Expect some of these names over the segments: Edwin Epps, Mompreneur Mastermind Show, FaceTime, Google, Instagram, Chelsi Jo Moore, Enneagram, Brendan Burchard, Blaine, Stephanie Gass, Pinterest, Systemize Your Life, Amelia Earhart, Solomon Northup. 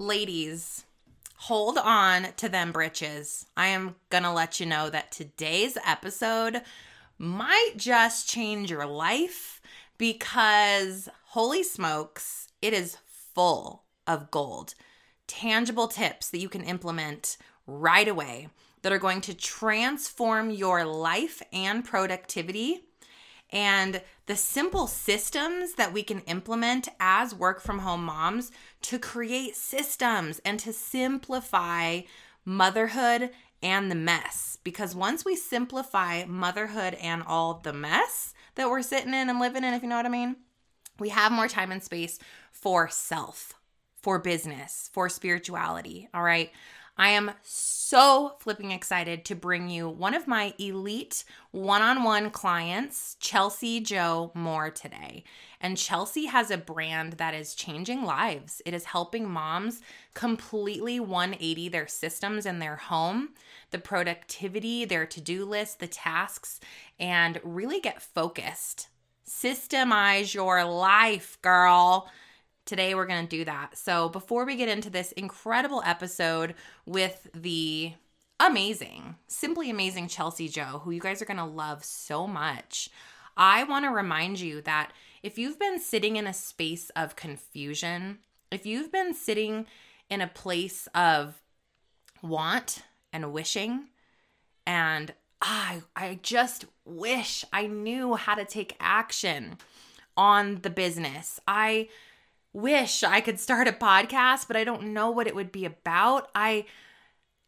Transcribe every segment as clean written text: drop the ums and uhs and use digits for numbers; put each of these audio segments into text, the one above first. ladies, hold on to them britches. I am going to let you know that today's episode might just change your life because holy smokes, it is full of gold. Tangible tips that you can implement right away that are going to transform your life and productivity, and the simple systems that we can implement as work from home moms to create systems and to simplify motherhood and the mess. Because once we simplify motherhood and all the mess that we're sitting in and living in, if you know what I mean, we have more time and space for self, for business, for spirituality, all right? I am so flipping excited to bring you one of my elite one-on-one clients, Chelsi Jo Moore, today. And Chelsi has a brand that is changing lives. It is helping moms completely 180 their systems in their home, the productivity, their to-do list, the tasks, and really get focused. Systemize your life, girl. Today, we're going to do that. So before we get into this incredible episode with the amazing, simply amazing Chelsi Jo, who you guys are going to love so much, I want to remind you that if you've been sitting in a space of confusion, if you've been sitting in a place of want and wishing and I just wish I knew how to take action on the business, I wish I could start a podcast, but I don't know what it would be about. I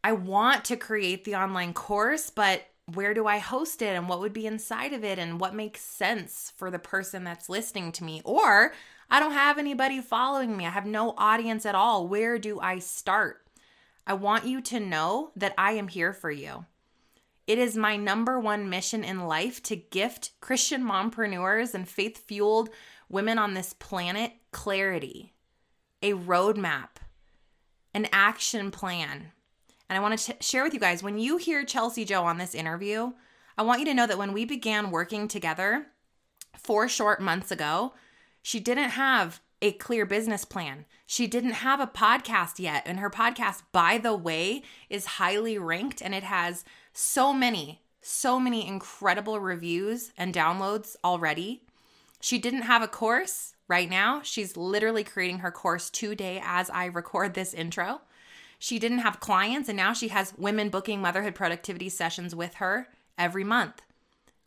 want to create the online course, but where do I host it and what would be inside of it and what makes sense for the person that's listening to me? Or I don't have anybody following me. I have no audience at all. Where do I start? I want you to know that I am here for you. It is my number one mission in life to gift Christian mompreneurs and faith-fueled women on this planet clarity, a roadmap, an action plan. And I want to share with you guys, when you hear Chelsi Jo on this interview, I want you to know that when we began working together 4 short months ago, she didn't have a clear business plan. She didn't have a podcast yet. And her podcast, by the way, is highly ranked and it has so many incredible reviews and downloads already. She didn't have a course right now. She's literally creating her course today as I record this intro. She didn't have clients, and now she has women booking motherhood productivity sessions with her every month.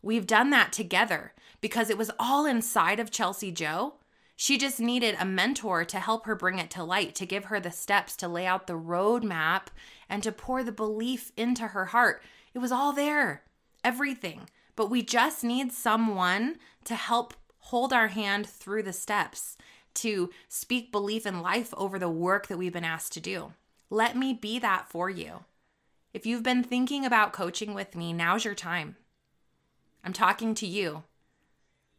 We've done that together because it was all inside of Chelsi Jo. She just needed a mentor to help her bring it to light, to give her the steps, to lay out the roadmap, and to pour the belief into her heart. It was all there, everything. But we just need someone to help hold our hand through the steps, to speak belief in life over the work that we've been asked to do. Let me be that for you. If you've been thinking about coaching with me, now's your time. I'm talking to you.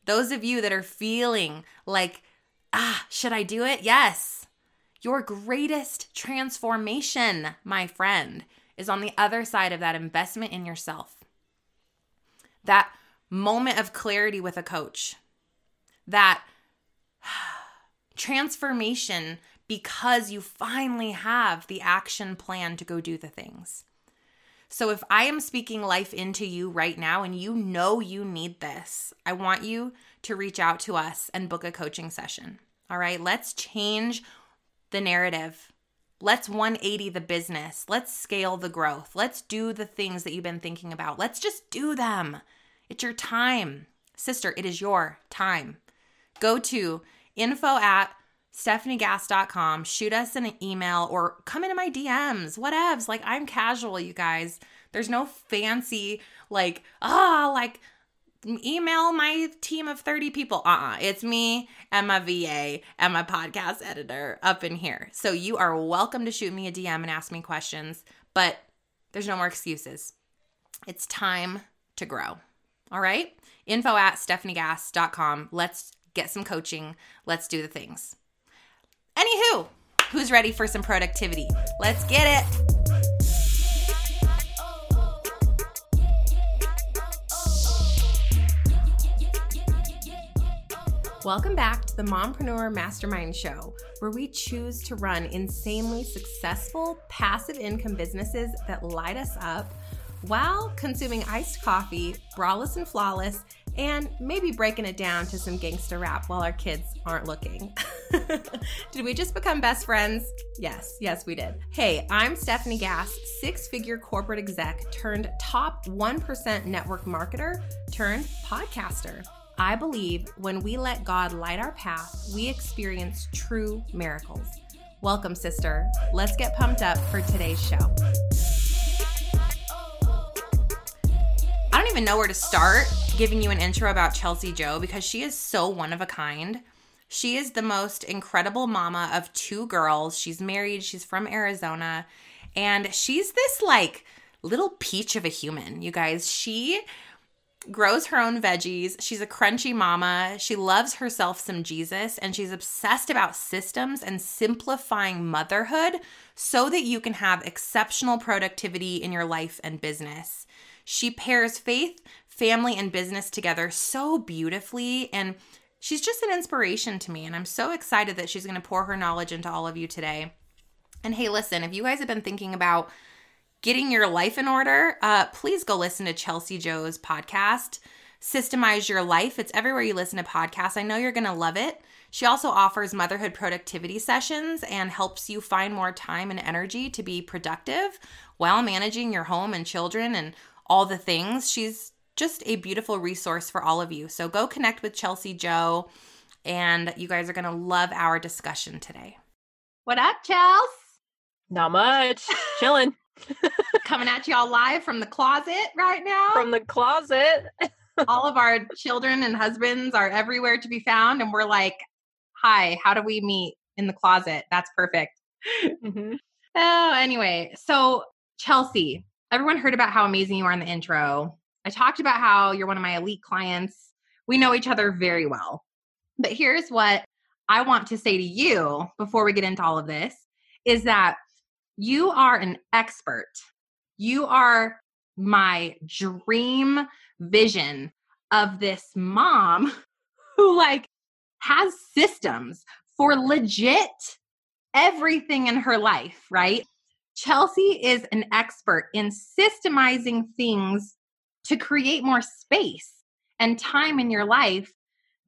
Those of you that are feeling like, should I do it? Yes. Your greatest transformation, my friend, is on the other side of that investment in yourself. That moment of clarity with a coach. That transformation because you finally have the action plan to go do the things. So if I am speaking life into you right now and you know you need this, I want you to reach out to us and book a coaching session, all right? Let's change the narrative. Let's 180 the business. Let's scale the growth. Let's do the things that you've been thinking about. Let's just do them. It's your time. Sister, it is your time. Go to info@stephaniegass.com, shoot us an email or come into my DMs, whatevs. Like, I'm casual, you guys. There's no fancy email my team of 30 people. It's me and my VA and my podcast editor up in here. So you are welcome to shoot me a DM and ask me questions, but there's no more excuses. It's time to grow. All right? info@stephaniegass.com. Let's get some coaching. Let's do the things. Anywho, who's ready for some productivity? Let's get it. Welcome back to the Mompreneur Mastermind Show, where we choose to run insanely successful passive income businesses that light us up while consuming iced coffee, braless and flawless, and maybe breaking it down to some gangster rap while our kids aren't looking. Did we just become best friends? Yes, we did. Hey, I'm Stephanie Gass, six-figure corporate exec turned top 1% network marketer turned podcaster. I believe when we let God light our path, we experience true miracles. Welcome, sister. Let's get pumped up for today's show. I don't even know where to start giving you an intro about Chelsi Jo because she is so one of a kind. She is the most incredible mama of two girls. She's married. She's from Arizona. And she's this like little peach of a human, you guys. She grows her own veggies. She's a crunchy mama. She loves herself some Jesus. And she's obsessed about systems and simplifying motherhood so that you can have exceptional productivity in your life and business. She pairs faith, family, and business together so beautifully, and she's just an inspiration to me, and I'm so excited that she's going to pour her knowledge into all of you today. And hey, listen, if you guys have been thinking about getting your life in order, please go listen to Chelsi Jo's podcast, Systemize Your Life. It's everywhere you listen to podcasts. I know you're going to love it. She also offers motherhood productivity sessions and helps you find more time and energy to be productive while managing your home and children and all the things. She's just a beautiful resource for all of you. So go connect with Chelsi Jo, and you guys are going to love our discussion today. What up, Chels? Not much. Chilling. Coming at you all live from the closet right now. From the closet. All of our children and husbands are everywhere to be found, and we're like, hi, how do we meet? In the closet. That's perfect. Mm-hmm. Oh, anyway. So Chelsea, everyone heard about how amazing you are in the intro. I talked about how you're one of my elite clients. We know each other very well. But here's what I want to say to you before we get into all of this is that you are an expert. You are my dream vision of this mom who like has systems for legit everything in her life, right? Chelsea is an expert in systemizing things to create more space and time in your life,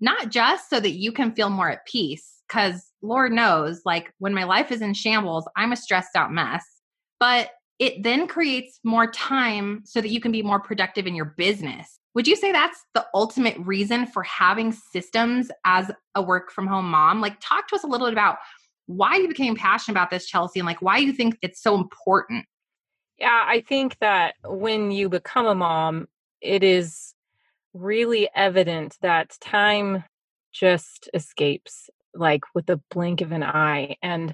not just so that you can feel more at peace, because Lord knows, like when my life is in shambles, I'm a stressed out mess, but it then creates more time so that you can be more productive in your business. Would you say that's the ultimate reason for having systems as a work from home mom? Like talk to us a little bit about why you became passionate about this, Chelsea, and like why you think it's so important. Yeah, I think that when you become a mom, it is really evident that time just escapes like with the blink of an eye. And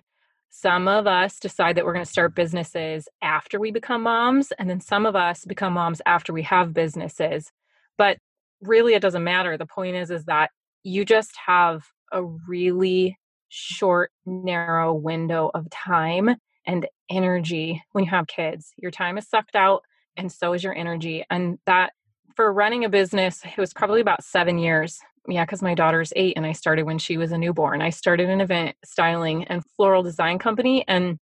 some of us decide that we're going to start businesses after we become moms. And then some of us become moms after we have businesses. But really, it doesn't matter. The point is that you just have a really short, narrow window of time and energy when you have kids. Your time is sucked out and so is your energy. And that for running a business, it was probably about 7 years. Yeah, because my daughter's 8 and I started when she was a newborn. I started an event styling and floral design company and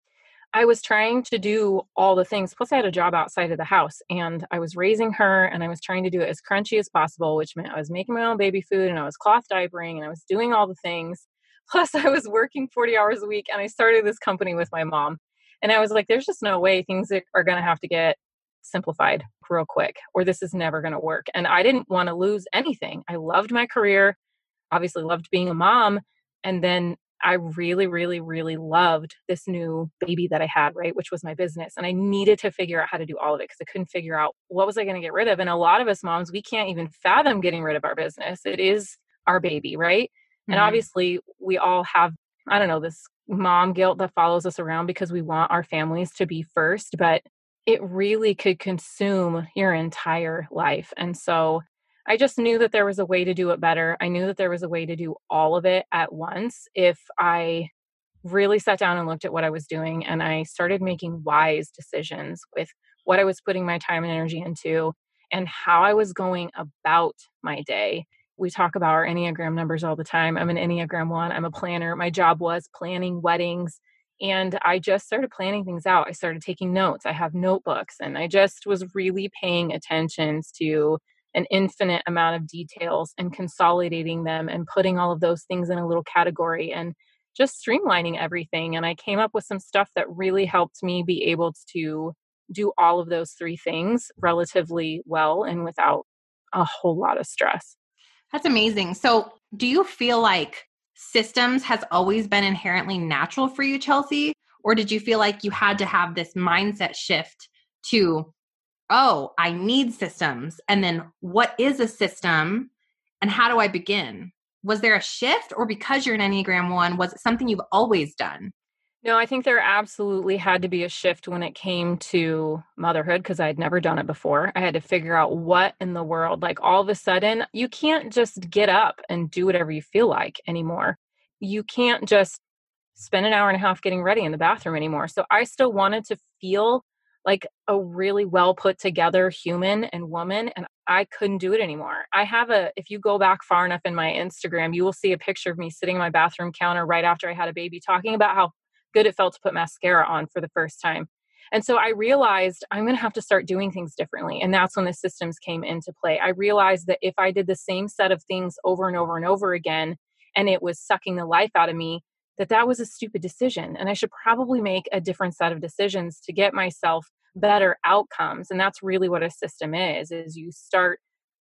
I was trying to do all the things. Plus I had a job outside of the house and I was raising her and I was trying to do it as crunchy as possible, which meant I was making my own baby food and I was cloth diapering and I was doing all the things. Plus, I was working 40 hours a week and I started this company with my mom. And I was like, there's just no way things are going to have to get simplified real quick, or this is never going to work. And I didn't want to lose anything. I loved my career, obviously loved being a mom. And then I really, really, really loved this new baby that I had, right, which was my business. And I needed to figure out how to do all of it because I couldn't figure out what was I going to get rid of. And a lot of us moms, we can't even fathom getting rid of our business. It is our baby, right? And obviously we all have, I don't know, this mom guilt that follows us around because we want our families to be first, but it really could consume your entire life. And so I just knew that there was a way to do it better. I knew that there was a way to do all of it at once if I really sat down and looked at what I was doing and I started making wise decisions with what I was putting my time and energy into and how I was going about my day, we talk about our Enneagram numbers all the time. I'm an Enneagram 1. I'm a planner. My job was planning weddings. And I just started planning things out. I started taking notes. I have notebooks. And I just was really paying attention to an infinite amount of details and consolidating them and putting all of those things in a little category and just streamlining everything. And I came up with some stuff that really helped me be able to do all of those three things relatively well and without a whole lot of stress. That's amazing. So do you feel like systems has always been inherently natural for you, Chelsi? Or did you feel like you had to have this mindset shift to, oh, I need systems. And then what is a system and how do I begin? Was there a shift, or because you're an Enneagram 1, was it something you've always done? No, I think there absolutely had to be a shift when it came to motherhood because I had never done it before. I had to figure out what in the world, like all of a sudden, you can't just get up and do whatever you feel like anymore. You can't just spend an hour and a half getting ready in the bathroom anymore. So I still wanted to feel like a really well put together human and woman, and I couldn't do it anymore. If you go back far enough in my Instagram, you will see a picture of me sitting on my bathroom counter right after I had a baby talking about how good it felt to put mascara on for the first time. And so I realized I'm going to have to start doing things differently. And that's when the systems came into play. I realized that if I did the same set of things over and over and over again, and it was sucking the life out of me, that was a stupid decision. And I should probably make a different set of decisions to get myself better outcomes. And that's really what a system is you start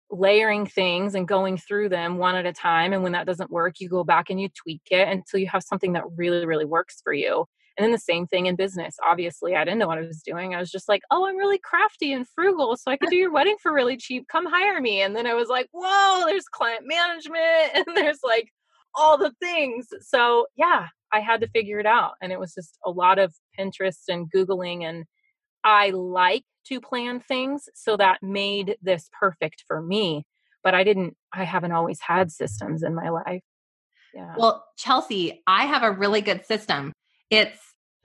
layering things and going through them one at a time. And when that doesn't work, you go back and you tweak it until you have something that really, really works for you. And then the same thing in business. Obviously, I didn't know what I was doing. I was just like, oh, I'm really crafty and frugal, so I could do your wedding for really cheap. Come hire me. And then I was like, whoa, there's client management and there's like all the things. So yeah, I had to figure it out. And it was just a lot of Pinterest and Googling, and I like to plan things. So that made this perfect for me, but I haven't always had systems in my life. Yeah. Well, Chelsi, I have a really good system. It's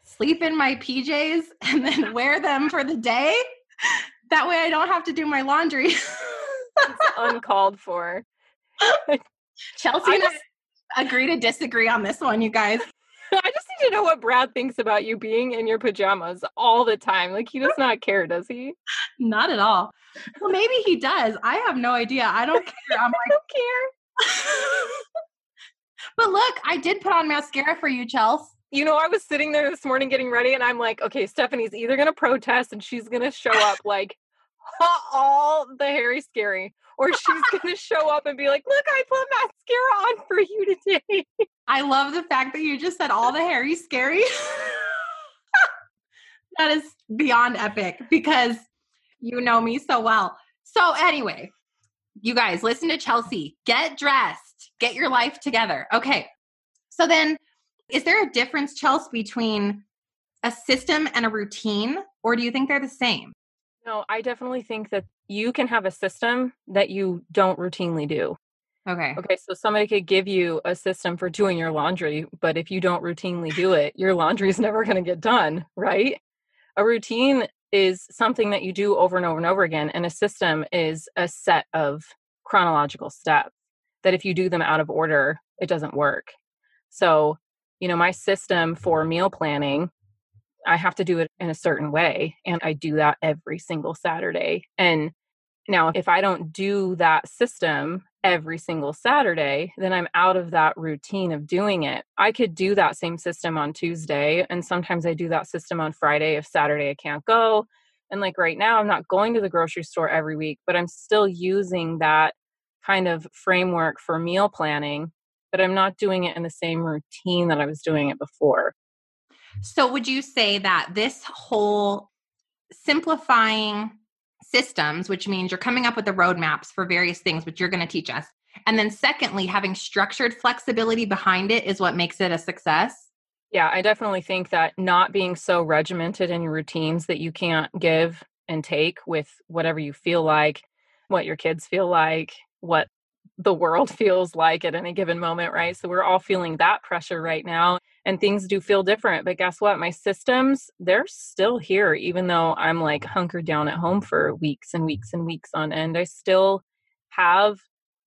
sleep in my PJs and then wear them for the day. That way I don't have to do my laundry. It's uncalled for. Chelsi and I agree to disagree on this one, you guys. I just need to know what Brad thinks about you being in your pajamas all the time. Like, he does not care, does he? Not at all. Well, maybe he does. I have no idea. I don't care. I'm like, I don't care. But look, I did put on mascara for you, Chels. You know, I was sitting there this morning getting ready and I'm like, okay, Stephanie's either going to protest and she's going to show up like all the hairy scary, or she's going to show up and be like, look, I put mascara on for you today. I love the fact that you just said all the hairy scary. That is beyond epic because you know me so well. So anyway, you guys listen to Chelsi, get dressed, get your life together. Okay. So then is there a difference, Chelsi, between a system and a routine, or do you think they're the same? No, I definitely think that you can have a system that you don't routinely do. Okay. So somebody could give you a system for doing your laundry, but if you don't routinely do it, your laundry is never going to get done, right? A routine is something that you do over and over and over again. And a system is a set of chronological steps that if you do them out of order, it doesn't work. So, you know, my system for meal planning, I have to do it in a certain way. And I do that every single Saturday. And now if I don't do that system every single Saturday, then I'm out of that routine of doing it. I could do that same system on Tuesday. And sometimes I do that system on Friday if Saturday I can't go. And like right now, I'm not going to the grocery store every week, but I'm still using that kind of framework for meal planning, but I'm not doing it in the same routine that I was doing it before. So would you say that this whole simplifying systems, which means you're coming up with the roadmaps for various things, which you're going to teach us, and then secondly, having structured flexibility behind it is what makes it a success? Yeah, I definitely think that not being so regimented in your routines that you can't give and take with whatever you feel like, what your kids feel like, what the world feels like at any given moment, right? So we're all feeling that pressure right now. And things do feel different, but guess what? My systems, they're still here. Even though I'm like hunkered down at home for weeks and weeks and weeks on end, I still have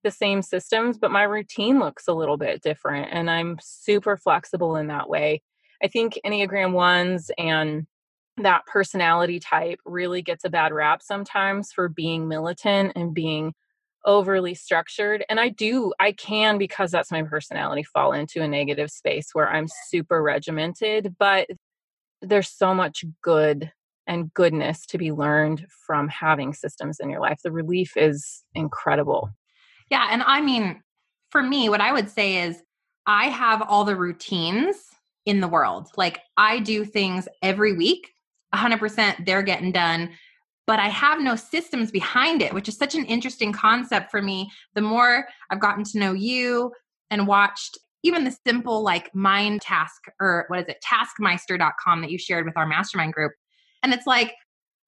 the same systems, but my routine looks a little bit different. And I'm super flexible in that way. I think Enneagram 1s and that personality type really gets a bad rap sometimes for being militant and being overly structured. And I can, because that's my personality, fall into a negative space where I'm super regimented, but there's so much good and goodness to be learned from having systems in your life. The relief is incredible. Yeah. And I mean, for me, what I would say is I have all the routines in the world. Like I do things every week, 100% they're getting done, but I have no systems behind it, which is such an interesting concept for me. The more I've gotten to know you and watched even the simple like mind task or what is it? Taskmeister.com that you shared with our mastermind group. And it's like,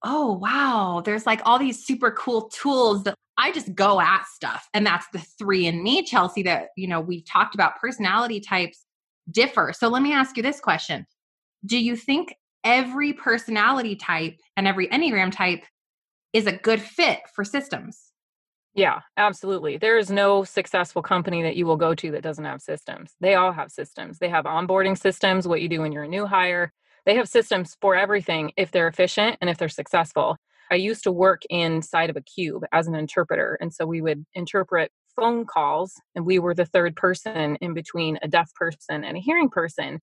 oh, wow, there's like all these super cool tools that I just go at stuff. And that's the three in me, Chelsea, that, you know, we talked about personality types differ. So let me ask you this question. Do you think every personality type and every Enneagram type is a good fit for systems? Yeah, absolutely. There is no successful company that you will go to that doesn't have systems. They all have systems. They have onboarding systems, what you do when you're a new hire. They have systems for everything if they're efficient and if they're successful. I used to work inside of a cube as an interpreter. And so we would interpret phone calls and we were the third person in between a deaf person and a hearing person.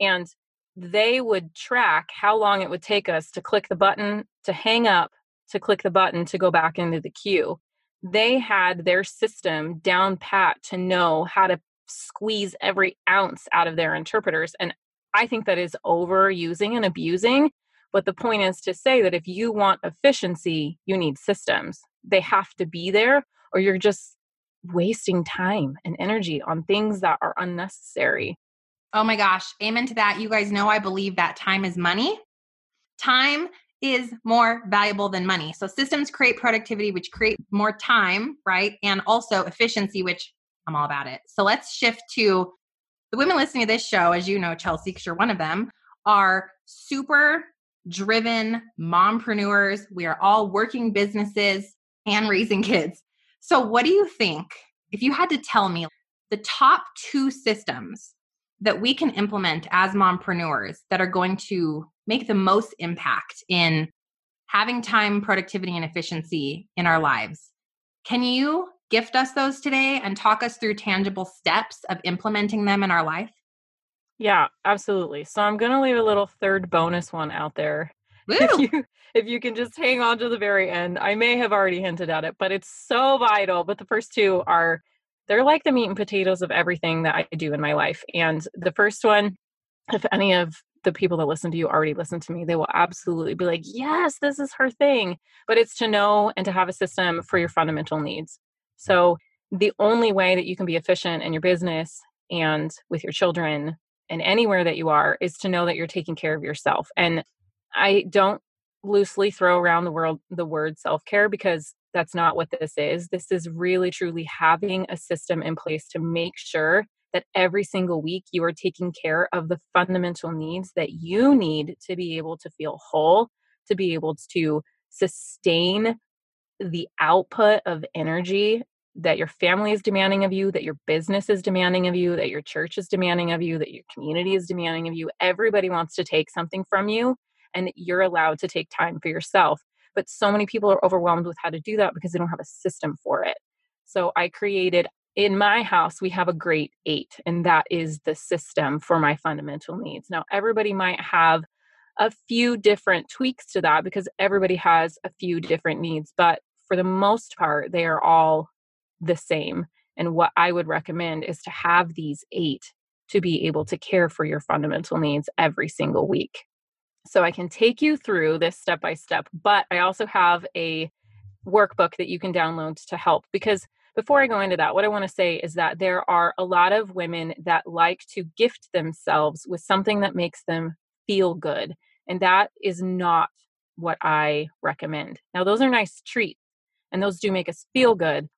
And they would track how long it would take us to click the button, to hang up, to click the button, to go back into the queue. They had their system down pat to know how to squeeze every ounce out of their interpreters. And I think that is overusing and abusing. But the point is to say that if you want efficiency, you need systems. They have to be there or you're just wasting time and energy on things that are unnecessary. Oh my gosh. Amen to that. You guys know I believe that time is money. Time is more valuable than money. So systems create productivity, which create more time, right? And also efficiency, which I'm all about it. So let's shift to the women listening to this show, as you know, Chelsea, because you're one of them, are super driven mompreneurs. We are all working businesses and raising kids. So what do you think, if you had to tell me the top two systems that we can implement as mompreneurs that are going to make the most impact in having time, productivity, and efficiency in our lives? Can you gift us those today and talk us through tangible steps of implementing them in our life? Yeah, absolutely. So I'm going to leave a little third bonus one out there. If you can just hang on to the very end. I may have already hinted at it, but it's so vital. But the first two are, they're like the meat and potatoes of everything that I do in my life. And the first one, if any of the people that listen to you already listen to me, they will absolutely be like, yes, this is her thing. But it's to know and to have a system for your fundamental needs. So the only way that you can be efficient in your business and with your children and anywhere that you are is to know that you're taking care of yourself. And I don't loosely throw around the word self-care because that's not what this is. This is really truly having a system in place to make sure that every single week you are taking care of the fundamental needs that you need to be able to feel whole, to be able to sustain the output of energy that your family is demanding of you, that your business is demanding of you, that your church is demanding of you, that your community is demanding of you. Everybody wants to take something from you, and you're allowed to take time for yourself. But so many people are overwhelmed with how to do that because they don't have a system for it. So I created, in my house, we have a great 8, and that is the system for my fundamental needs. Now, everybody might have a few different tweaks to that because everybody has a few different needs, but for the most part, they are all the same. And what I would recommend is to have these 8 to be able to care for your fundamental needs every single week. So I can take you through this step by step, but I also have a workbook that you can download to help. Because before I go into that, what I want to say is that there are a lot of women that like to gift themselves with something that makes them feel good. And that is not what I recommend. Now, those are nice treats and those do make us feel good.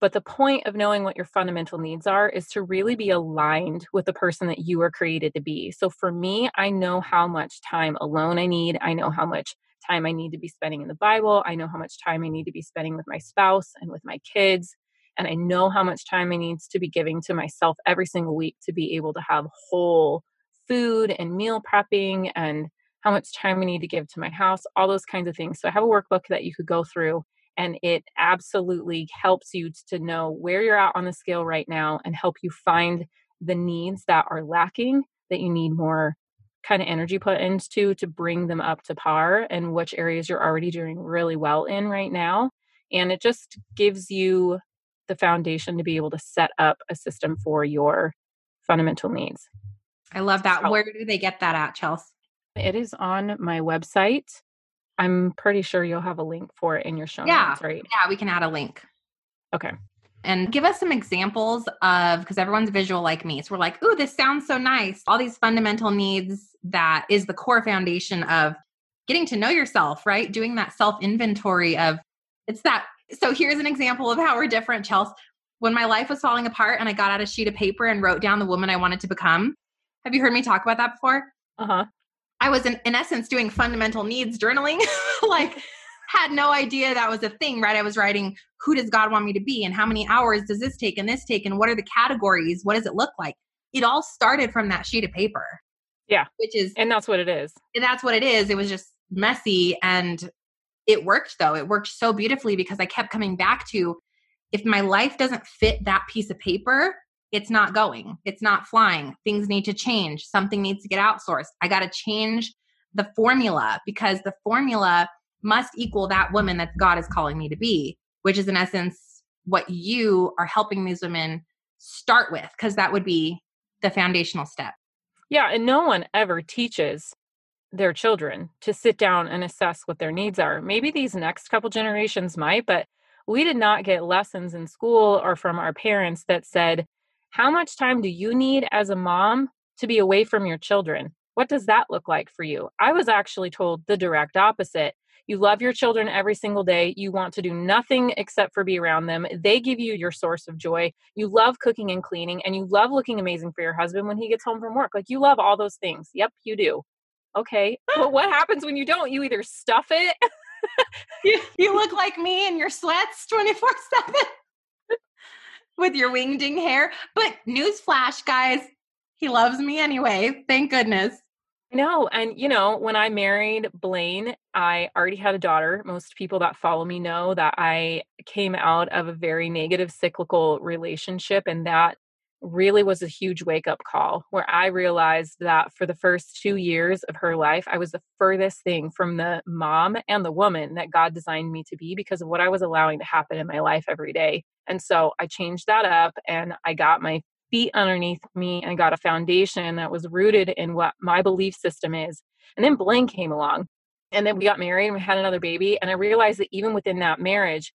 But the point of knowing what your fundamental needs are is to really be aligned with the person that you were created to be. So for me, I know how much time alone I need. I know how much time I need to be spending in the Bible. I know how much time I need to be spending with my spouse and with my kids. And I know how much time I need to be giving to myself every single week to be able to have whole food and meal prepping and how much time I need to give to my house, all those kinds of things. So I have a workbook that you could go through, and it absolutely helps you to know where you're at on the scale right now and help you find the needs that are lacking, that you need more kind of energy put into to bring them up to par, and which areas you're already doing really well in right now. And it just gives you the foundation to be able to set up a system for your fundamental needs. I love that. So, where do they get that at, Chelsea? It is on my website. I'm pretty sure you'll have a link for it in your show notes, right? Yeah, we can add a link. Okay. And give us some examples of, because everyone's visual like me. So we're like, ooh, this sounds so nice. All these fundamental needs, that is the core foundation of getting to know yourself, right? Doing that self-inventory of, it's that. So here's an example of how we're different, Chelsea. When my life was falling apart and I got out a sheet of paper and wrote down the woman I wanted to become. Have you heard me talk about that before? Uh-huh. I was in essence doing fundamental needs journaling, like had no idea that was a thing, right? I was writing, who does God want me to be? And how many hours does this take? And what are the categories? What does it look like? It all started from that sheet of paper. Yeah. And that's what it is. And that's what it is. It was just messy. And it worked though. It worked so beautifully because I kept coming back to, if my life doesn't fit that piece of paper, it's not going. It's not flying. Things need to change. Something needs to get outsourced. I got to change the formula, because the formula must equal that woman that God is calling me to be, which is in essence what you are helping these women start with, because that would be the foundational step. Yeah. And no one ever teaches their children to sit down and assess what their needs are. Maybe these next couple generations might, but we did not get lessons in school or from our parents that said, how much time do you need as a mom to be away from your children? What does that look like for you? I was actually told the direct opposite. You love your children every single day. You want to do nothing except for be around them. They give you your source of joy. You love cooking and cleaning, and you love looking amazing for your husband when he gets home from work. Like, you love all those things. Yep, you do. Okay. But what happens when you don't? You either stuff it. You look like me in your sweats 24/7. With your wingding hair. But newsflash, guys, he loves me anyway. Thank goodness. No. And you know, when I married Blaine, I already had a daughter. Most people that follow me know that I came out of a very negative cyclical relationship. And that really was a huge wake-up call, where I realized that for the first 2 years of her life, I was the furthest thing from the mom and the woman that God designed me to be, because of what I was allowing to happen in my life every day. And so I changed that up, and I got my feet underneath me, and I got a foundation that was rooted in what my belief system is. And then Blaine came along, and then we got married, and we had another baby. And I realized that even within that marriage,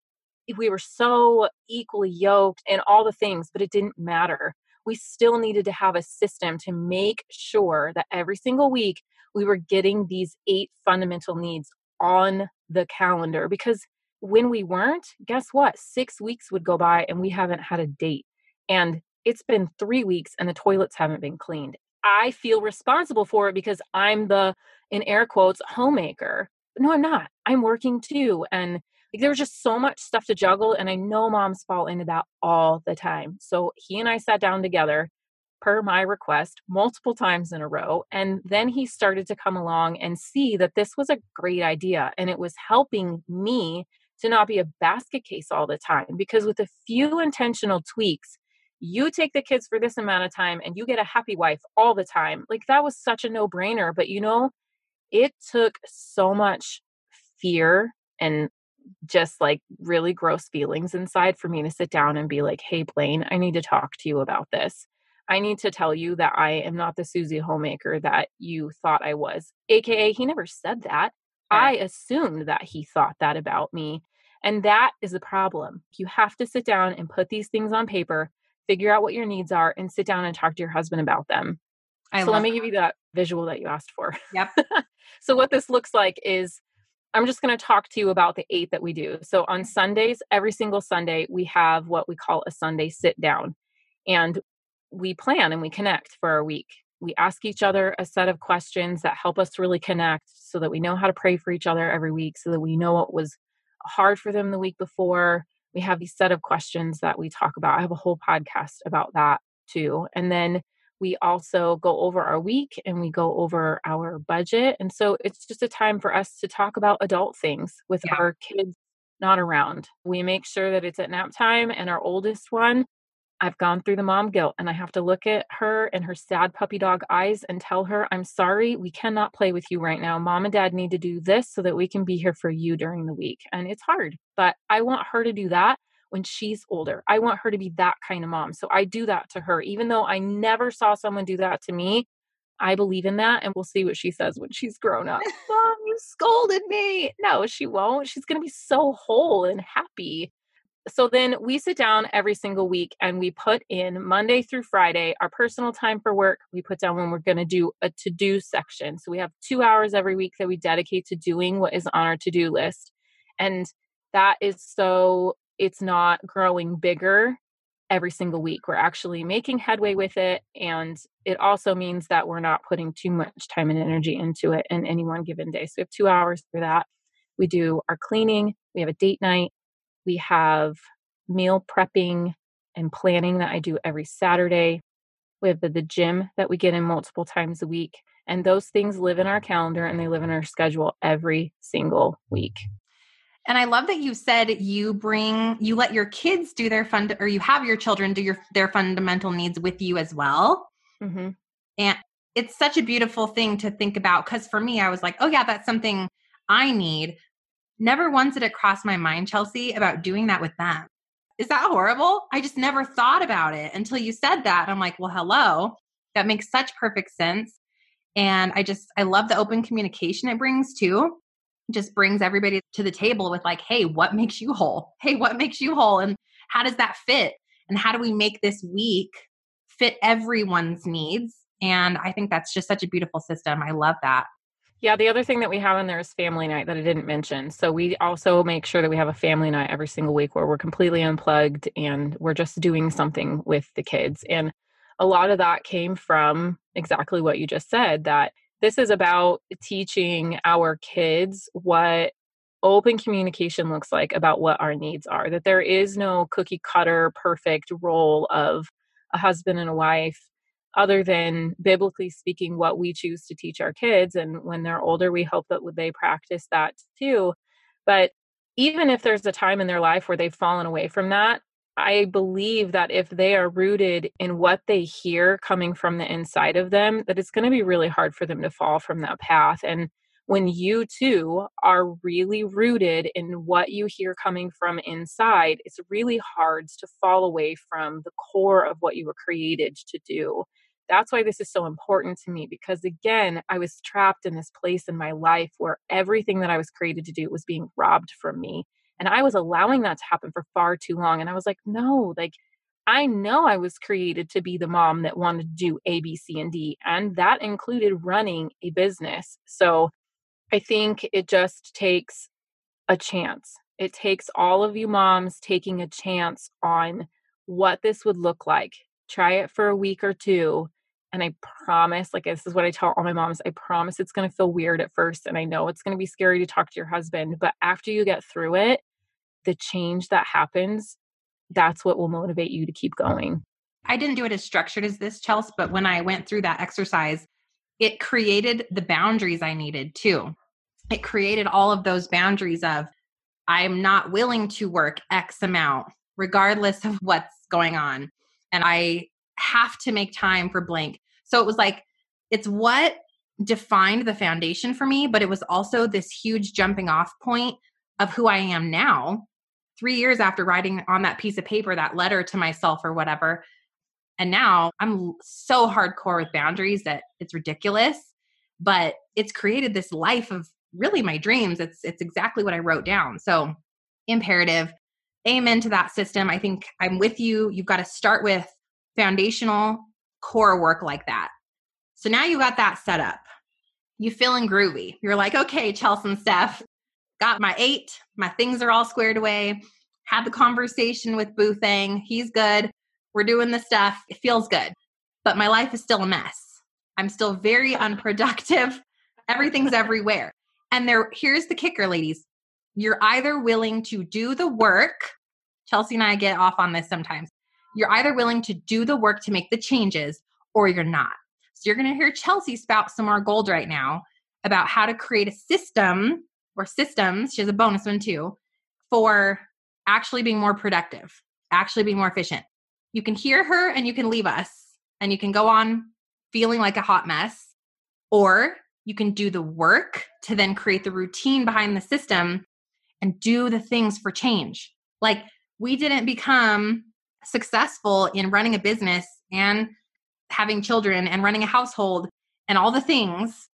we were so equally yoked and all the things, but it didn't matter. We still needed to have a system to make sure that every single week we were getting these 8 fundamental needs on the calendar. Because when we weren't, guess what? 6 weeks would go by and we haven't had a date. And it's been 3 weeks and the toilets haven't been cleaned. I feel responsible for it because I'm the, in air quotes, homemaker. No, I'm not. I'm working too. And there was just so much stuff to juggle. And I know moms fall into that all the time. So he and I sat down together per my request multiple times in a row. And then he started to come along and see that this was a great idea. And it was helping me to not be a basket case all the time. Because with a few intentional tweaks, you take the kids for this amount of time and you get a happy wife all the time. Like, that was such a no-brainer. But you know, it took so much fear and just like really gross feelings inside for me to sit down and be like, hey, Blaine, I need to talk to you about this. I need to tell you that I am not the Susie homemaker that you thought I was. AKA, he never said that. Yeah. I assumed that he thought that about me. And that is the problem. You have to sit down and put these things on paper, figure out what your needs are, and sit down and talk to your husband about them. So let me give you that visual that you asked for. Yep. So what this looks like is, I'm just going to talk to you about the 8 that we do. So on Sundays, every single Sunday, we have what we call a Sunday sit down, and we plan and we connect for our week. We ask each other a set of questions that help us really connect so that we know how to pray for each other every week, so that we know what was hard for them the week before. We have these set of questions that we talk about. I have a whole podcast about that too. And then we also go over our week and we go over our budget. And so it's just a time for us to talk about adult things with our kids not around. We make sure that it's at nap time, and our oldest one, I've gone through the mom guilt, and I have to look at her and her sad puppy dog eyes and tell her, I'm sorry, we cannot play with you right now. Mom and dad need to do this so that we can be here for you during the week. And it's hard, but I want her to do that when she's older. I want her to be that kind of mom. So I do that to her, even though I never saw someone do that to me. I believe in that. And we'll see what she says when she's grown up. Mom, you scolded me. No, she won't. She's going to be so whole and happy. So then we sit down every single week and we put in Monday through Friday, our personal time for work. We put down when we're going to do a to-do section. So we have 2 hours every week that we dedicate to doing what is on our to-do list. And that is so it's not growing bigger every single week. We're actually making headway with it. And it also means that we're not putting too much time and energy into it in any one given day. So we have 2 hours for that. We do our cleaning. We have a date night. We have meal prepping and planning that I do every Saturday. We have the gym that we get in multiple times a week. And those things live in our calendar and they live in our schedule every single week. And I love that you said you let your kids do their or you have your children do their fundamental needs with you as well. Mm-hmm. And it's such a beautiful thing to think about. Cause for me, I was like, oh yeah, that's something I need. Never once did it cross my mind, Chelsi, about doing that with them. Is that horrible? I just never thought about it until you said that. I'm like, well, hello, that makes such perfect sense. And I love the open communication it brings too. It just brings everybody to the table with like, hey, what makes you whole? Hey, what makes you whole? And how does that fit? And how do we make this week fit everyone's needs? And I think that's just such a beautiful system. I love that. Yeah. The other thing that we have in there is family night that I didn't mention. So we also make sure that we have a family night every single week where we're completely unplugged and we're just doing something with the kids. And a lot of that came from exactly what you just said, that this is about teaching our kids what open communication looks like about what our needs are, that there is no cookie cutter perfect role of a husband and a wife, other than biblically speaking, what we choose to teach our kids. And when they're older, we hope that they practice that too. But even if there's a time in their life where they've fallen away from that, I believe that if they are rooted in what they hear coming from the inside of them, that it's going to be really hard for them to fall from that path. And when you too are really rooted in what you hear coming from inside, it's really hard to fall away from the core of what you were created to do. That's why this is so important to me, because again, I was trapped in this place in my life where everything that I was created to do was being robbed from me. And I was allowing that to happen for far too long. And I was like, no, I know I was created to be the mom that wanted to do A, B, C, and D. And that included running a business. So I think it just takes a chance. It takes all of you moms taking a chance on what this would look like. Try it for a week or two. And I promise, this is what I tell all my moms, I promise it's going to feel weird at first. And I know it's going to be scary to talk to your husband, but after you get through it, the change that happens, that's what will motivate you to keep going. I didn't do it as structured as this, Chelsea, but when I went through that exercise, it created the boundaries I needed too. It created all of those boundaries of, I'm not willing to work X amount, regardless of what's going on. And I have to make time for blank. So it was like, it's what defined the foundation for me, but it was also this huge jumping off point of who I am now, 3 years after writing on that piece of paper, that letter to myself or whatever. And now I'm so hardcore with boundaries that it's ridiculous, but it's created this life of really my dreams. It's exactly what I wrote down. So imperative, amen to that system. I think I'm with you. You've got to start with foundational core work like that. So now you got that set up. You feeling groovy. You're like, okay, Chelsea and Steph, got my 8. My things are all squared away. Had the conversation with Boo Thang. He's good. We're doing the stuff. It feels good. But my life is still a mess. I'm still very unproductive. Everything's everywhere. And here's the kicker, ladies. You're either willing to do the work Chelsi and I get off on this sometimes. You're either willing to do the work to make the changes or you're not. So you're going to hear Chelsi spout some more gold right now about how to create a system or systems, she has a bonus one too, for actually being more productive, actually being more efficient. You can hear her and you can leave us and you can go on feeling like a hot mess, or you can do the work to then create the routine behind the system and do the things for change. Like, we didn't become successful in running a business and having children and running a household and all the things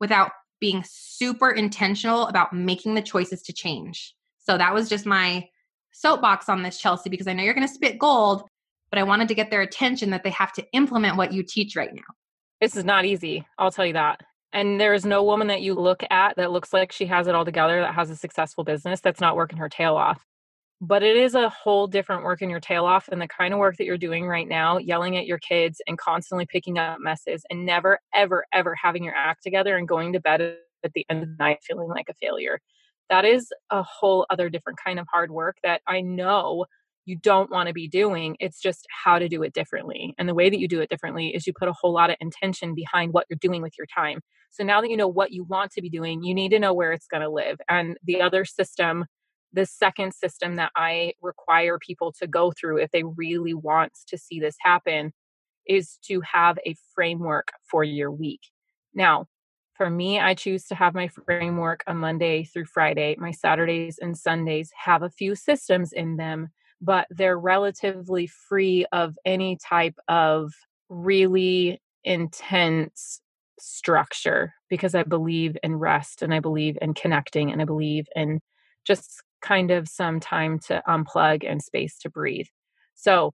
without being super intentional about making the choices to change. So that was just my soapbox on this, Chelsi, because I know you're going to spit gold, but I wanted to get their attention that they have to implement what you teach right now. This is not easy. I'll tell you that. And there is no woman that you look at that looks like she has it all together, that has a successful business, that's not working her tail off. But it is a whole different working your tail off than the kind of work that you're doing right now, yelling at your kids and constantly picking up messes and never, ever, ever having your act together and going to bed at the end of the night feeling like a failure. That is a whole other different kind of hard work that I know you don't want to be doing. It's just how to do it differently. And the way that you do it differently is you put a whole lot of intention behind what you're doing with your time. So now that you know what you want to be doing, you need to know where it's going to live. And the other system, the second system that I require people to go through if they really want to see this happen, is to have a framework for your week. Now, for me, I choose to have my framework on Monday through Friday. My Saturdays and Sundays have a few systems in them, but they're relatively free of any type of really intense structure, because I believe in rest and I believe in connecting and I believe in just kind of some time to unplug and space to breathe. So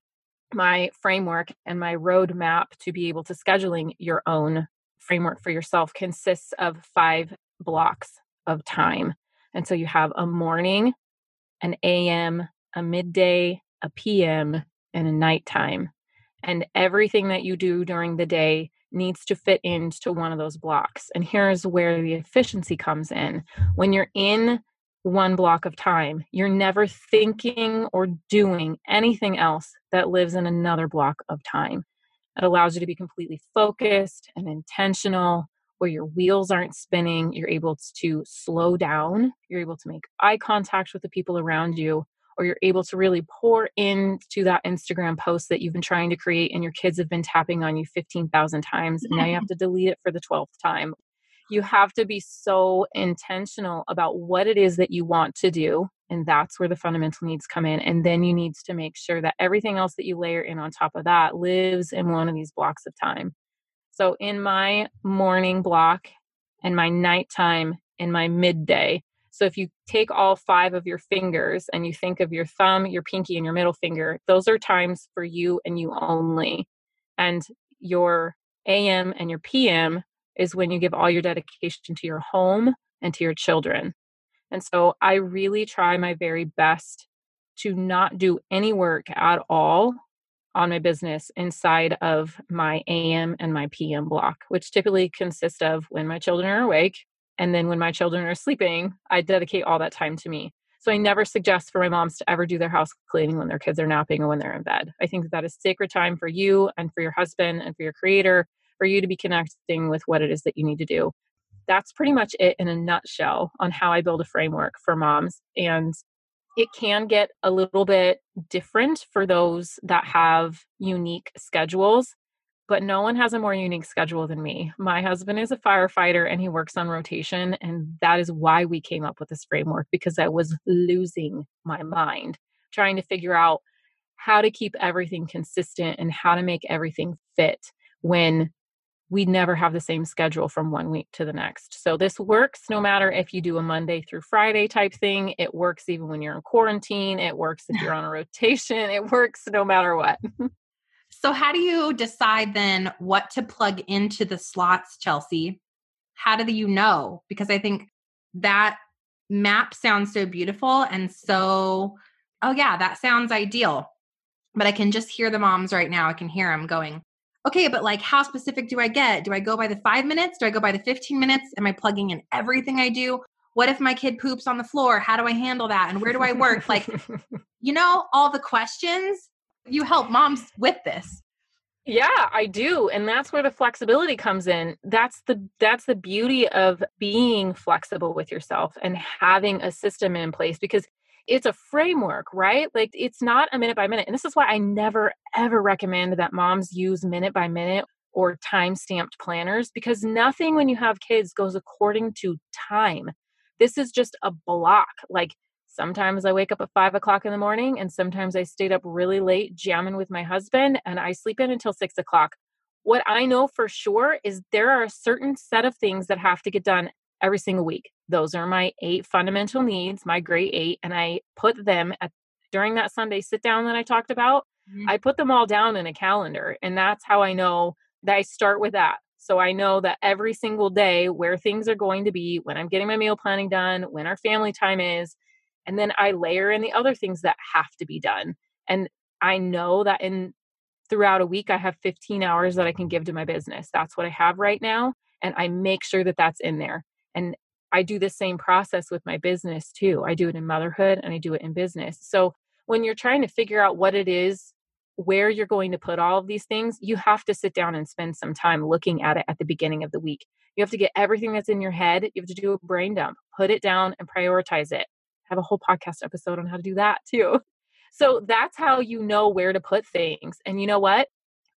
my framework and my roadmap to be able to scheduling your own framework for yourself consists of 5 blocks of time. And so you have a morning, an AM, a midday, a PM, and a nighttime. And everything that you do during the day needs to fit into one of those blocks. And here's where the efficiency comes in. When you're in one block of time, you're never thinking or doing anything else that lives in another block of time. It allows you to be completely focused and intentional, where your wheels aren't spinning. You're able to slow down. You're able to make eye contact with the people around you, or you're able to really pour into that Instagram post that you've been trying to create and your kids have been tapping on you 15,000 times. And now you have to delete it for the 12th time. You have to be so intentional about what it is that you want to do. And that's where the fundamental needs come in. And then you need to make sure that everything else that you layer in on top of that lives in one of these blocks of time. So in my morning block and my nighttime and my midday, so if you take all 5 of your fingers and you think of your thumb, your pinky, and your middle finger, those are times for you and you only. And your AM and your PM is when you give all your dedication to your home and to your children. And so I really try my very best to not do any work at all on my business inside of my AM and my PM block, which typically consists of when my children are awake. And then when my children are sleeping, I dedicate all that time to me. So I never suggest for my moms to ever do their house cleaning when their kids are napping or when they're in bed. I think that is sacred time for you and for your husband and for your creator, for you to be connecting with what it is that you need to do. That's pretty much it in a nutshell on how I build a framework for moms. And it can get a little bit different for those that have unique schedules. But no one has a more unique schedule than me. My husband is a firefighter and he works on rotation. And that is why we came up with this framework, because I was losing my mind trying to figure out how to keep everything consistent and how to make everything fit when we never have the same schedule from one week to the next. So this works no matter if you do a Monday through Friday type thing. It works even when you're in quarantine. It works if you're on a rotation. It works no matter what. So how do you decide then what to plug into the slots, Chelsi? How do you know? Because I think that map sounds so beautiful and so, oh yeah, that sounds ideal. But I can just hear the moms right now. I can hear them going, okay, but like how specific do I get? Do I go by the 5 minutes? Do I go by the 15 minutes? Am I plugging in everything I do? what if my kid poops on the floor? How do I handle that? And where do I work? Like, you know, all the questions. You help moms with this. Yeah, I do. And that's where the flexibility comes in. That's the beauty of being flexible with yourself and having a system in place, because it's a framework, right? Like, it's not a minute by minute. And this is why I never, ever recommend that moms use minute by minute or time-stamped planners, because nothing when you have kids goes according to time. This is just a block. Like, sometimes I wake up at 5 o'clock in the morning, and sometimes I stayed up really late jamming with my husband, and I sleep in until 6 o'clock. What I know for sure is there are a certain set of things that have to get done every single week. Those are my 8 fundamental needs, my great 8. And I put them during that Sunday sit down that I talked about. Mm-hmm. I put them all down in a calendar, and that's how I know that I start with that. So I know that every single day where things are going to be, when I'm getting my meal planning done, when our family time is, and then I layer in the other things that have to be done. And I know that throughout a week, I have 15 hours that I can give to my business. That's what I have right now. And I make sure that that's in there. And I do the same process with my business too. I do it in motherhood and I do it in business. So when you're trying to figure out what it is, where you're going to put all of these things, you have to sit down and spend some time looking at it at the beginning of the week. You have to get everything that's in your head. You have to do a brain dump, put it down and prioritize it. I have a whole podcast episode on how to do that too. So that's how you know where to put things. And you know what?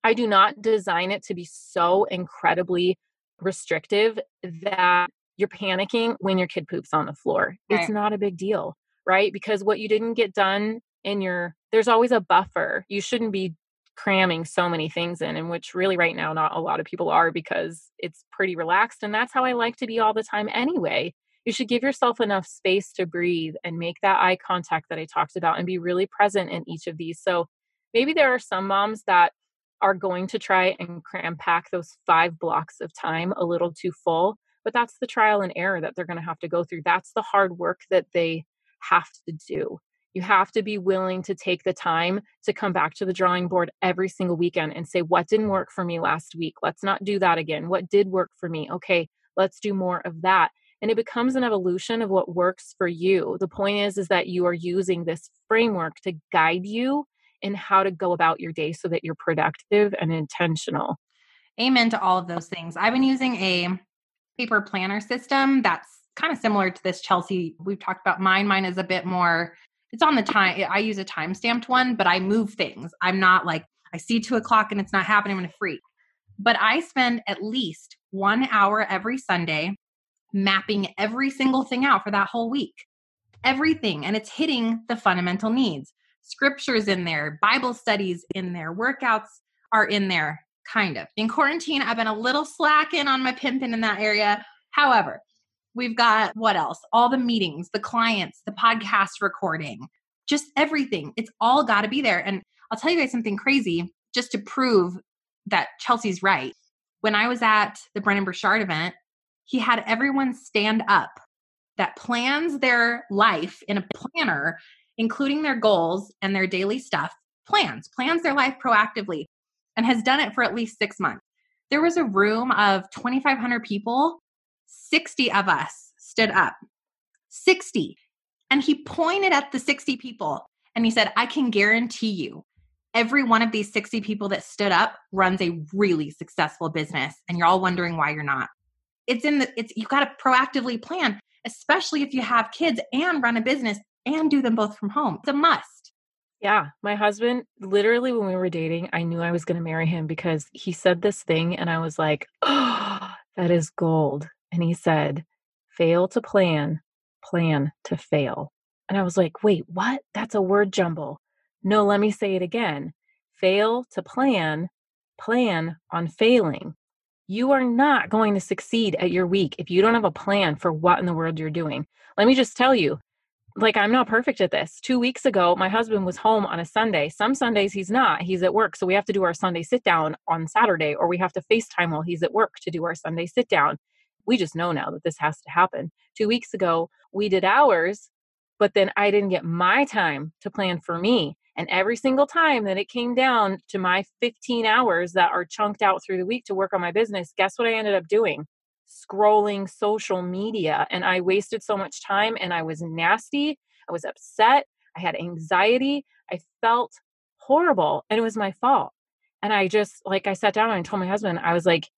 I do not design it to be so incredibly restrictive that you're panicking when your kid poops on the floor. Right. It's not a big deal, right? Because what you didn't get done there's always a buffer. You shouldn't be cramming so many things in, and which really right now, not a lot of people are, because it's pretty relaxed. And that's how I like to be all the time anyway. You should give yourself enough space to breathe and make that eye contact that I talked about and be really present in each of these. So maybe there are some moms that are going to try and cram pack those 5 blocks of time a little too full, but that's the trial and error that they're going to have to go through. That's the hard work that they have to do. You have to be willing to take the time to come back to the drawing board every single weekend and say, what didn't work for me last week? Let's not do that again. What did work for me? Okay, let's do more of that. And it becomes an evolution of what works for you. The point is that you are using this framework to guide you in how to go about your day so that you're productive and intentional. Amen to all of those things. I've been using a paper planner system that's kind of similar to this, Chelsi. We've talked about mine. Mine is a bit more... it's on the time. I use a time-stamped one, but I move things. I'm not like, I see 2 o'clock and it's not happening, I'm going to freak. But I spend at least 1 hour every Sunday mapping every single thing out for that whole week. Everything. And it's hitting the fundamental needs. Scripture's in there. Bible studies in there. Workouts are in there, kind of. In quarantine, I've been a little slacking on my pimping in that area. However, we've got what else? All the meetings, the clients, the podcast recording, just everything. It's all got to be there. And I'll tell you guys something crazy just to prove that Chelsi's right. When I was at the Brendan Burchard event, he had everyone stand up that plans their life in a planner, including their goals and their daily stuff, plans their life proactively, and has done it for at least 6 months. There was a room of 2,500 people. 60 of us stood up, 60. And he pointed at the 60 people and he said, I can guarantee you every one of these 60 people that stood up runs a really successful business. And you're all wondering why you're not. You've got to proactively plan, especially if you have kids and run a business and do them both from home. It's a must. Yeah. My husband, literally when we were dating, I knew I was going to marry him because he said this thing and I was like, oh, that is gold. And he said, fail to plan, plan to fail. And I was like, wait, what? That's a word jumble. No, let me say it again. Fail to plan, plan on failing. You are not going to succeed at your week if you don't have a plan for what in the world you're doing. Let me just tell you, like, I'm not perfect at this. 2 weeks ago, my husband was home on a Sunday. Some Sundays he's not. He's at work. So we have to do our Sunday sit down on Saturday, or we have to FaceTime while he's at work to do our Sunday sit down. We just know now that this has to happen. 2 weeks ago, we did ours, but then I didn't get my time to plan for me. And every single time that it came down to my 15 hours that are chunked out through the week to work on my business, guess what I ended up doing? scrolling social media, and I wasted so much time, and I was nasty. I was upset. I had anxiety. I felt horrible, and it was my fault. And I just, like, I sat down and told my husband, I was like,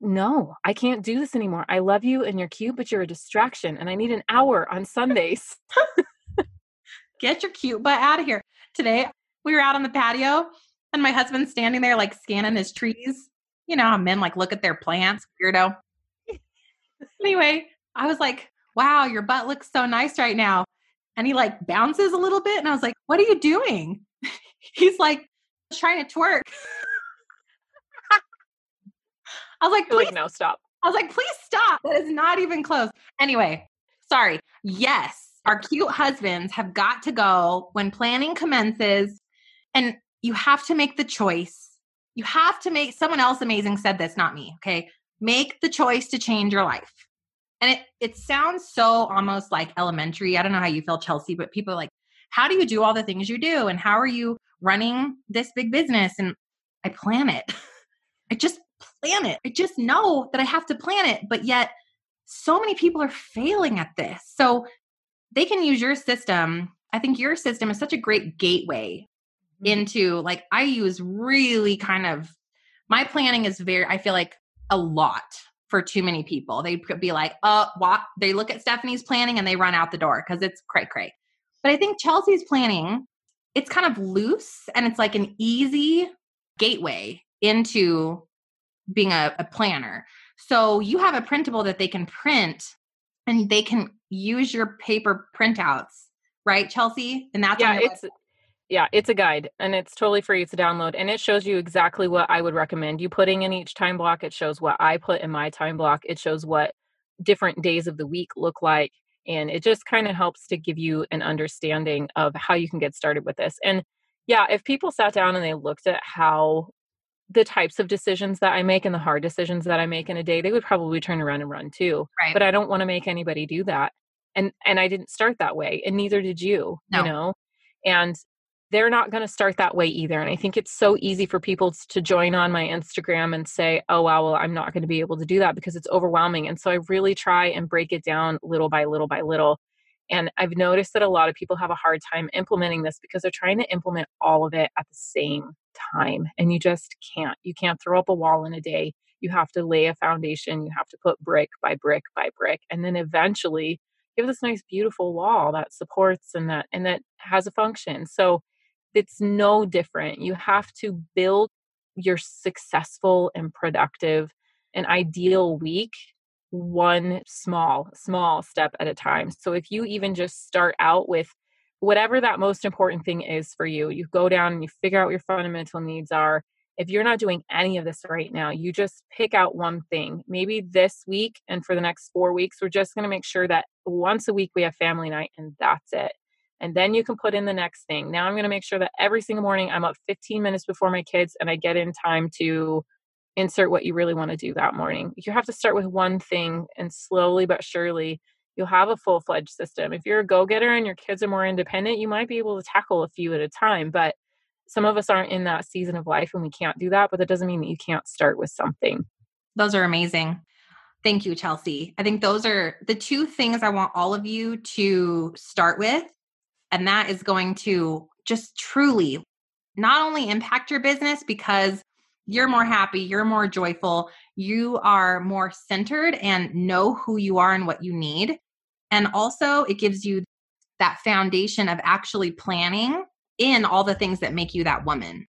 no, I can't do this anymore. I love you and you're cute, but you're a distraction. And I need an hour on Sundays. Get your cute butt out of here. Today, we were out on the patio and my husband's standing there like scanning his trees. You know how men like look at their plants, weirdo. Anyway, I was like, wow, your butt looks so nice right now. And he like bounces a little bit. And I was like, what are you doing? He's like trying to twerk. I was like, please. Like, no, stop. I was like, please stop. That is not even close. Anyway, sorry. Yes. Our cute husbands have got to go when planning commences, and you have to make the choice. You have to make, someone else amazing said this, not me. Okay. Make the choice to change your life. And it sounds so almost like elementary. I don't know how you feel, Chelsea, but people are like, how do you do all the things you do? And how are you running this big business? And I plan it. I just plan it. I just know that I have to plan it. But yet so many people are failing at this. So they can use your system. I think your system is such a great gateway into, like, I use really kind of, my planning is very, I feel like a lot for too many people. They could be like, they look at Stephanie's planning and they run out the door because it's cray cray. But I think Chelsea's planning, it's kind of loose and it's like an easy gateway into being a planner. So you have a printable that they can print and they can use your paper printouts, right, Chelsea? And that's on your website. Yeah, it's a guide and it's totally free to download. And it shows you exactly what I would recommend you putting in each time block. It shows what I put in my time block. It shows what different days of the week look like. And it just kind of helps to give you an understanding of how you can get started with this. And yeah, if people sat down and they looked at how the types of decisions that I make and the hard decisions that I make in a day, they would probably turn around and run too. Right. But I don't want to make anybody do that. And I didn't start that way. And neither did you, you know, and they're not going to start that way either. And I think it's so easy for people to join on my Instagram and say, oh, wow, well, I'm not going to be able to do that because it's overwhelming. And so I really try and break it down little by little by little. And I've noticed that a lot of people have a hard time implementing this because they're trying to implement all of it at the same time. And you just can't. You can't throw up a wall in a day. You have to lay a foundation. You have to put brick by brick by brick. And then eventually you have this nice, beautiful wall that supports and that has a function. So it's no different. You have to build your successful and productive and ideal week one small step at a time. So if you even just start out with whatever that most important thing is for you, you go down and you figure out what your fundamental needs are. If you're not doing any of this right now, you just pick out one thing. Maybe this week and for the next 4 weeks, we're just going to make sure that once a week we have family night and that's it. And then you can put in the next thing. Now I'm going to make sure that every single morning I'm up 15 minutes before my kids and I get in time to insert what you really want to do that morning. You have to start with one thing and slowly but surely you'll have a full-fledged system. If you're a go-getter and your kids are more independent, you might be able to tackle a few at a time. But some of us aren't in that season of life and we can't do that. But that doesn't mean that you can't start with something. Those are amazing. Thank you, Chelsea. I think those are the two things I want all of you to start with. And that is going to just truly not only impact your business because you're more happy, you're more joyful, you are more centered and know who you are and what you need. And also it gives you that foundation of actually planning in all the things that make you that woman.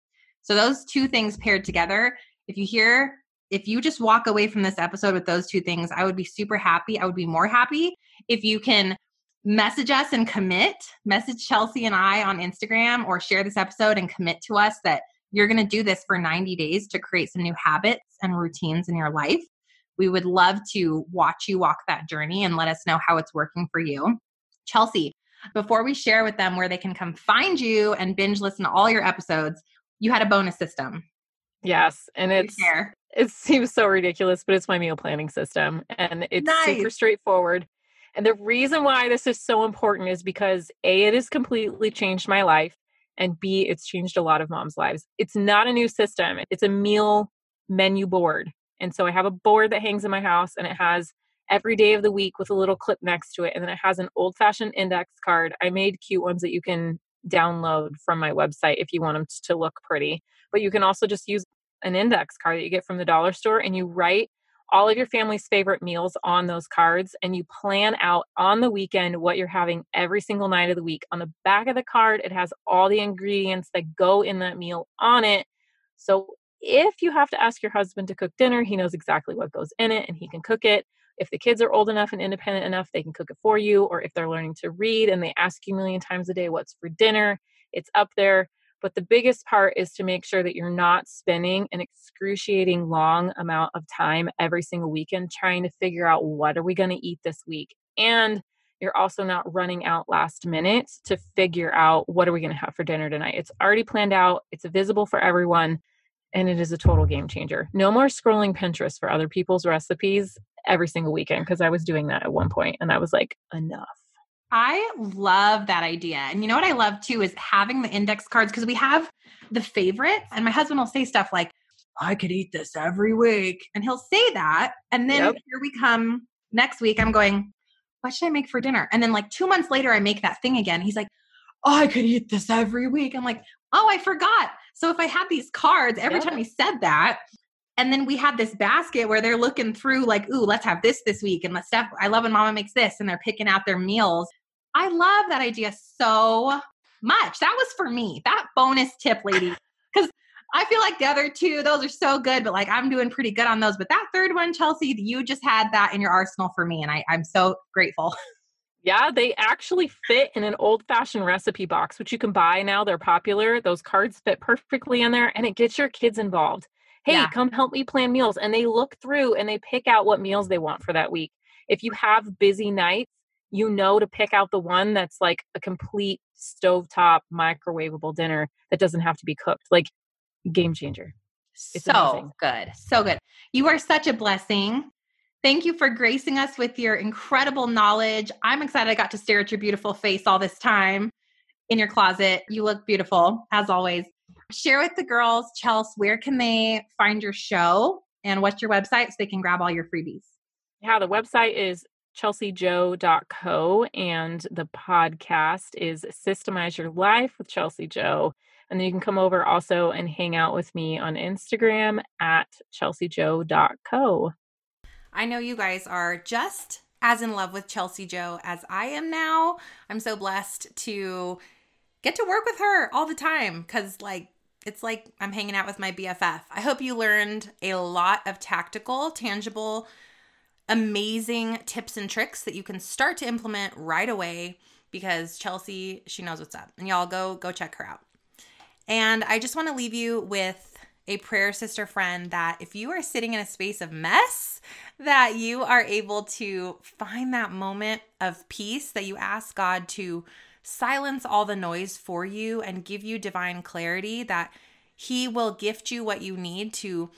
So those two things paired together, if you just walk away from this episode with those two things, I would be super happy. I would be more happy if you can message us and commit, message Chelsea and I on Instagram or share this episode and commit to us that you're going to do this for 90 days to create some new habits and routines in your life. We would love to watch you walk that journey and let us know how it's working for you. Chelsea, before we share with them where they can come find you and binge listen to all your episodes, you had a bonus system. Yes. And it seems so ridiculous, but it's my meal planning system and it's super straightforward. And the reason why this is so important is because A, it has completely changed my life, and B, it's changed a lot of moms' lives. It's not a new system. It's a meal menu board. And so I have a board that hangs in my house, and it has every day of the week with a little clip next to it. And then it has an old fashioned index card. I made cute ones that you can download from my website if you want them to look pretty, but you can also just use an index card that you get from the dollar store, and you write all of your family's favorite meals on those cards, and you plan out on the weekend what you're having every single night of the week. On the back of the card, it has all the ingredients that go in that meal on it. So if you have to ask your husband to cook dinner, he knows exactly what goes in it and he can cook it. If the kids are old enough and independent enough, they can cook it for you. Or if they're learning to read and they ask you a million times a day what's for dinner, it's up there. But the biggest part is to make sure that you're not spending an excruciating long amount of time every single weekend trying to figure out what are we going to eat this week. And you're also not running out last minute to figure out what are we going to have for dinner tonight. It's already planned out. It's visible for everyone. And it is a total game changer. No more scrolling Pinterest for other people's recipes every single weekend, because I was doing that at one point and I was like, enough. I love that idea. And you know what I love too is having the index cards, because we have the favorites, and my husband will say stuff like, I could eat this every week. And he'll say that. And then here we come next week, I'm going, what should I make for dinner? And then like 2 months later, I make that thing again. He's like, oh, I could eat this every week. I'm like, oh, I forgot. So if I had these cards, every time he said that, and then we had this basket where they're looking through like, ooh, let's have this week. And let's have, I love when mama makes this, and they're picking out their meals. I love that idea so much. That was for me, that bonus tip, lady. Cause I feel like the other two, those are so good, but like I'm doing pretty good on those. But that third one, Chelsi, you just had that in your arsenal for me. And I'm so grateful. Yeah, they actually fit in an old-fashioned recipe box, which you can buy now. They're popular. Those cards fit perfectly in there, and it gets your kids involved. Hey, come help me plan meals. And they look through and they pick out what meals they want for that week. If you have busy nights, you know to pick out the one that's like a complete stovetop microwavable dinner that doesn't have to be cooked. Like, game changer. It's so amazing. Good. So good. You are such a blessing. Thank you for gracing us with your incredible knowledge. I'm excited I got to stare at your beautiful face all this time in your closet. You look beautiful, as always. Share with the girls, Chels, where can they find your show and what's your website so they can grab all your freebies? Yeah, the website is chelsijo.co, and the podcast is Systemize Your Life with Chelsi Jo. And then you can come over also and hang out with me on Instagram at chelsijo.co. I know you guys are just as in love with Chelsi Jo as I am now. I'm so blessed to get to work with her all the time, because like it's like I'm hanging out with my BFF. I hope you learned a lot of tactical, tangible, amazing tips and tricks that you can start to implement right away, because Chelsi, she knows what's up. And y'all go check her out. And I just want to leave you with a prayer, sister friend, that if you are sitting in a space of mess, that you are able to find that moment of peace, that you ask God to silence all the noise for you and give you divine clarity, that He will gift you what you need to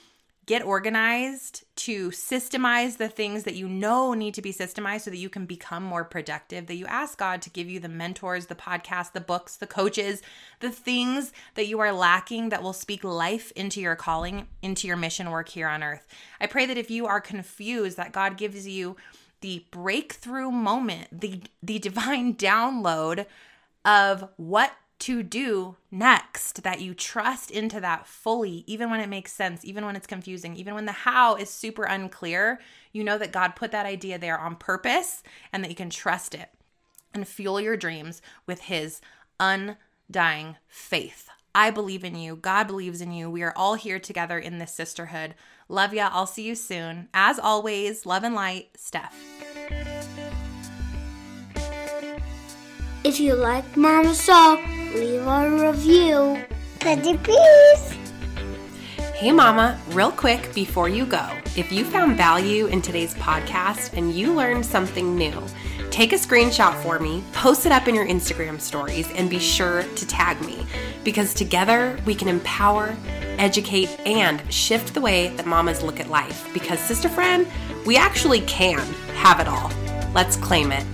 get organized, to systemize the things that you know need to be systemized so that you can become more productive, that you ask God to give you the mentors, the podcasts, the books, the coaches, the things that you are lacking that will speak life into your calling, into your mission work here on earth. I pray that if you are confused, that God gives you the breakthrough moment, the divine download of what to do next, that you trust into that fully, even when it makes sense, even when it's confusing, even when the how is super unclear. You know that God put that idea there on purpose, and that you can trust it and fuel your dreams with His undying faith. I believe in you. God believes in you. We are all here together in this sisterhood. Love ya. I'll see you soon. As always, love and light, Steph. If you like Mama's song, leave a review. Pretty please. Hey Mama, real quick before you go, if you found value in today's podcast and you learned something new, take a screenshot for me, post it up in your Instagram stories, and be sure to tag me, because together we can empower, educate, and shift the way that mamas look at life. Because sister friend, we actually can have it all. Let's claim it.